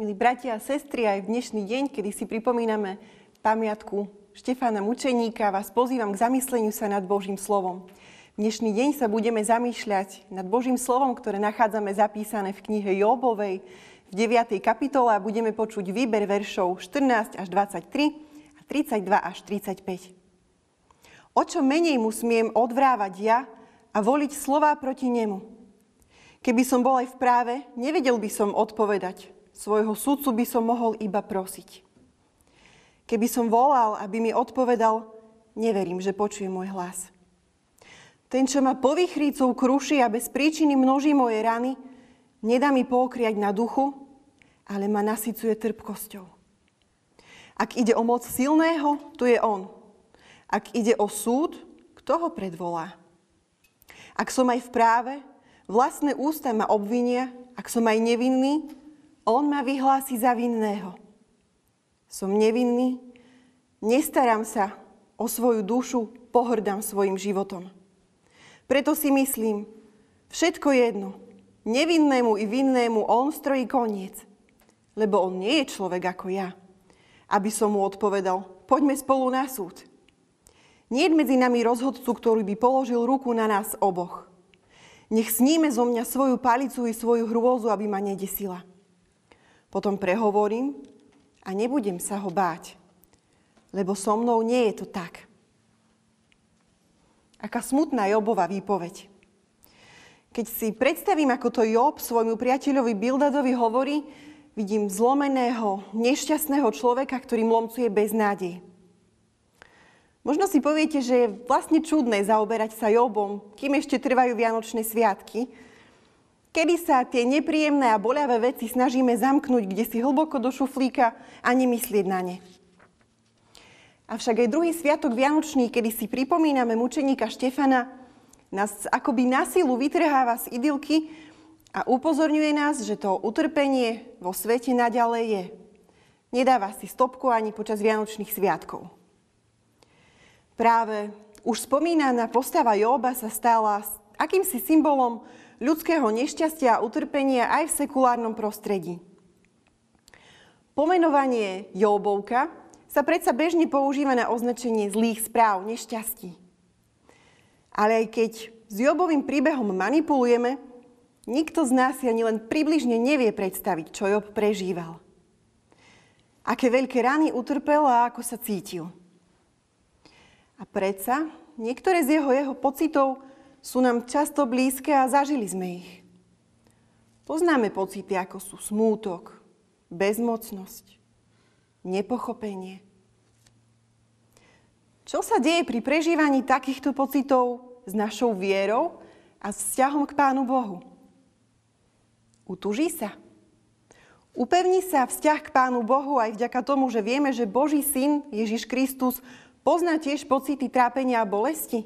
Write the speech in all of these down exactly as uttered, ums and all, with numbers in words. Milí bratia a sestry, aj v dnešný deň, kedy si pripomíname pamiatku Štefána Mučeníka, vás pozývam k zamysleniu sa nad Božím slovom. V dnešný deň sa budeme zamýšľať nad Božím slovom, ktoré nachádzame zapísané v knihe Jóbovej v deviatej kapitole a budeme počuť výber veršov štrnásť až dvadsaťtri a tridsaťdva až tridsaťpäť. O čo menej mu smiem odvrávať ja a voliť slová proti nemu? Keby som bol aj v práve, nevedel by som odpovedať. Svojho sudcu by som mohol iba prosiť. Keby som volal, aby mi odpovedal, neverím, že počuje môj hlas. Ten, čo ma povychrícov kruší a bez príčiny množí moje rany, nedá mi pokriať na duchu, ale ma nasycuje trpkosťou. Ak ide o moc silného, tu je on. Ak ide o súd, kto ho predvolá? Ak som aj v práve, vlastné ústa ma obvinia, ak som aj nevinný, on ma vyhlási za vinného. Som nevinný, nestarám sa o svoju dušu, pohrdám svojim životom. Preto si myslím, všetko jedno, nevinnému i vinnému on strojí koniec, lebo on nie je človek ako ja. Aby som mu odpovedal, poďme spolu na súd. Nie je medzi nami rozhodcu, ktorý by položil ruku na nás oboch. Nech sníme zo mňa svoju palicu i svoju hrôzu, aby ma nedesila. Potom prehovorím a nebudem sa ho báť, lebo so mnou nie je to tak. Aká smutná Jóbova výpoveď. Keď si predstavím, ako to Jób svojmu priateľovi Bildadovi hovorí, vidím zlomeného, nešťastného človeka, ktorý mlomcuje beznádej. Možno si poviete, že je vlastne čudné zaoberať sa Jóbom, kým ešte trvajú vianočné sviatky, kedy sa tie nepríjemné a boľavé veci snažíme zamknúť kde si hlboko do šuflíka a nemyslieť na ne. Avšak aj druhý sviatok vianočný, kedy si pripomíname mučeníka Štefana, nás akoby na silu vytrháva z idylky a upozorňuje nás, že to utrpenie vo svete naďalej je. Nedáva si stopku ani počas vianočných sviatkov. Práve už spomínaná postava Jóba sa stala akýmsi symbolom ľudského nešťastia a utrpenia aj v sekulárnom prostredí. Pomenovanie Jóbovka sa predsa bežne používa na označenie zlých správ, nešťastí. Ale aj keď s Jóbovým príbehom manipulujeme, nikto z nás si ani len približne nevie predstaviť, čo Jób prežíval. Aké veľké rany utrpel a ako sa cítil. A predsa niektoré z jeho, jeho pocitov sú nám často blízke a zažili sme ich. Poznáme pocity, ako sú smútok, bezmocnosť, nepochopenie. Čo sa deje pri prežívaní takýchto pocitov s našou vierou a s vzťahom k Pánu Bohu? Utuží sa. Upevní sa vzťah k Pánu Bohu aj vďaka tomu, že vieme, že Boží Syn, Ježiš Kristus, pozná tiež pocity trápenia a bolesti.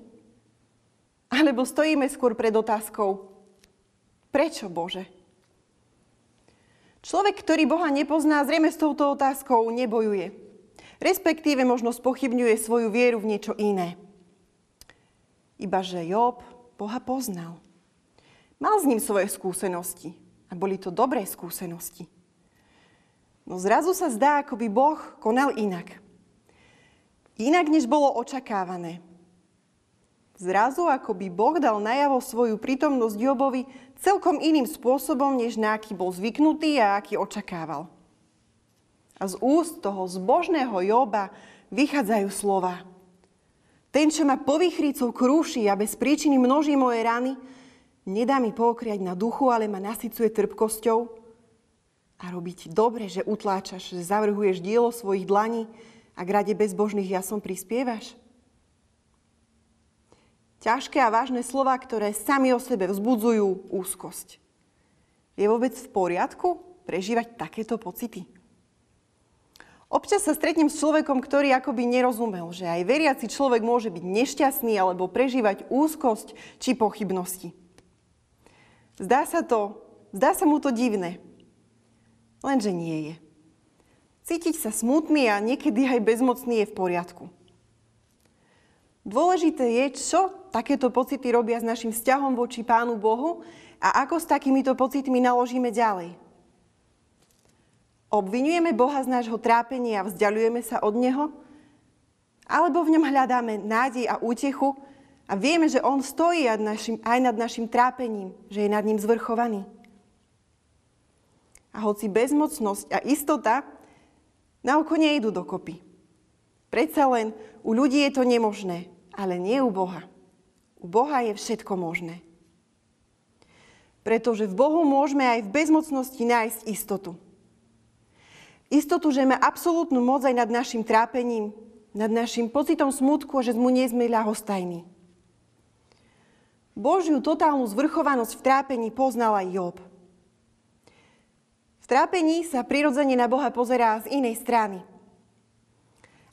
Alebo stojíme skôr pred otázkou, prečo Bože? Človek, ktorý Boha nepozná, zrejme s touto otázkou nebojuje. Respektíve možno spochybňuje svoju vieru v niečo iné. Ibaže Jób Boha poznal. Mal s ním svoje skúsenosti a boli to dobré skúsenosti. No zrazu sa zdá, ako by Boh konal inak. Inak, než bolo očakávané. Zrazu, ako by Boh dal najavo svoju prítomnosť Jóbovi celkom iným spôsobom, než na aký bol zvyknutý a aký očakával. A z úst toho zbožného Jóba vychádzajú slova. Ten, čo ma povychrícov krúši a bez príčiny množí moje rany, nedá mi pokriať na duchu, ale ma nasycuje trpkosťou a robí ti dobre, že utláčaš, že zavrhuješ dielo svojich dlaní a k rade bezbožných jasom prispievaš. Ťažké a vážne slová, ktoré sami o sebe vzbudzujú úzkosť. Je vôbec v poriadku prežívať takéto pocity? Občas sa stretnem s človekom, ktorý akoby nerozumel, že aj veriaci človek môže byť nešťastný alebo prežívať úzkosť či pochybnosti. Zdá sa to, zdá sa mu to divné, lenže nie je. Cítiť sa smutný a niekedy aj bezmocný je v poriadku. Dôležité je, čo takéto pocity robia s našim vzťahom voči Pánu Bohu a ako s takýmito pocitmi naložíme ďalej. Obvinujeme Boha z nášho trápenia a vzdialujeme sa od Neho? Alebo v ňom hľadáme nádej a útechu a vieme, že On stojí aj nad našim, aj nad našim trápením, že je nad ním zvrchovaný? A hoci bezmocnosť a istota naoko nejdu dokopy. Predsa len u ľudí je to nemožné, ale nie u Boha. U Boha je všetko možné. Pretože v Bohu môžeme aj v bezmocnosti nájsť istotu. Istotu, že má absolútnu moc aj nad našim trápením, nad našim pocitom smutku a že mu nie sme ľahostajní. Božiu totálnu zvrchovanosť v trápení poznal aj Jób. V trápení sa prirodzene na Boha pozerá z inej strany.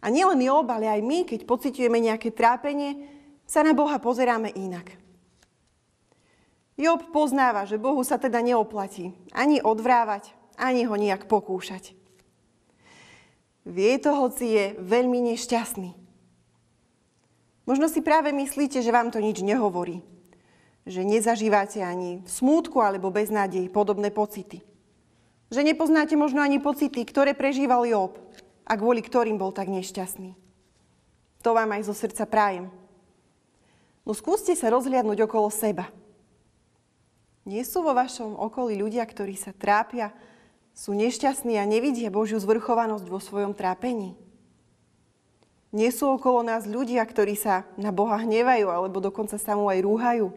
A nielen Jób, ale aj my, keď pociťujeme nejaké trápenie, sa na Boha pozeráme inak. Jób poznáva, že Bohu sa teda neoplatí ani odvrávať, ani ho nejak pokúšať. Vie to, hoci je veľmi nešťastný. Možno si práve myslíte, že vám to nič nehovorí. Že nezažívate ani v smútku alebo beznádej podobné pocity. Že nepoznáte možno ani pocity, ktoré prežíval Jób a kvôli ktorým bol tak nešťastný. To vám aj zo srdca prajem. No skúste sa rozhliadnúť okolo seba. Nie sú vo vašom okolí ľudia, ktorí sa trápia, sú nešťastní a nevidia Božiu zvrchovanosť vo svojom trápení? Nie sú okolo nás ľudia, ktorí sa na Boha hnevajú alebo dokonca sa mu aj rúhajú?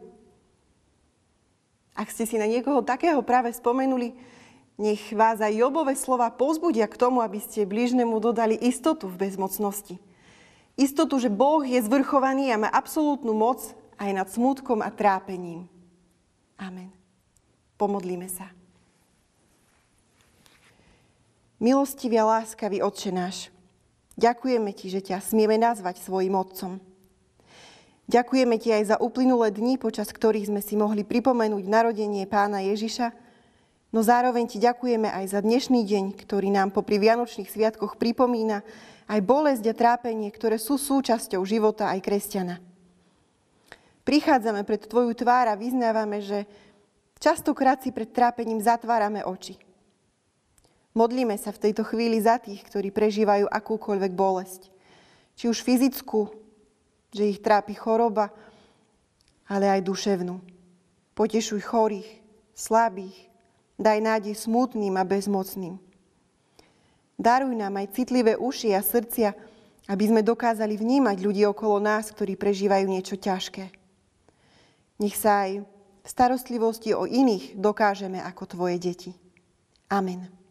Ak ste si na niekoho takého práve spomenuli, nech vás aj Jobove slova povzbudia k tomu, aby ste blížnemu dodali istotu v bezmocnosti. Istotu, že Boh je zvrchovaný a má absolútnu moc aj nad smútkom a trápením. Amen. Pomodlíme sa. Milostivý a láskavý Otče náš, ďakujeme Ti, že ťa smieme nazvať svojim Otcom. Ďakujeme Ti aj za uplynulé dni, počas ktorých sme si mohli pripomenúť narodenie Pána Ježiša, no zároveň Ti ďakujeme aj za dnešný deň, ktorý nám popri Vianočných sviatkoch pripomína aj bolesť a trápenie, ktoré sú súčasťou života aj kresťana. Prichádzame pred Tvoju tvár a vyznávame, že častokrát si pred trápením zatvárame oči. Modlíme sa v tejto chvíli za tých, ktorí prežívajú akúkoľvek bolesť. Či už fyzickú, že ich trápi choroba, ale aj duševnú. Potešuj chorých, slabých, daj nádej smutným a bezmocným. Daruj nám aj citlivé uši a srdcia, aby sme dokázali vnímať ľudí okolo nás, ktorí prežívajú niečo ťažké. Nech sa aj v starostlivosti o iných dokážeme ako Tvoje deti. Amen.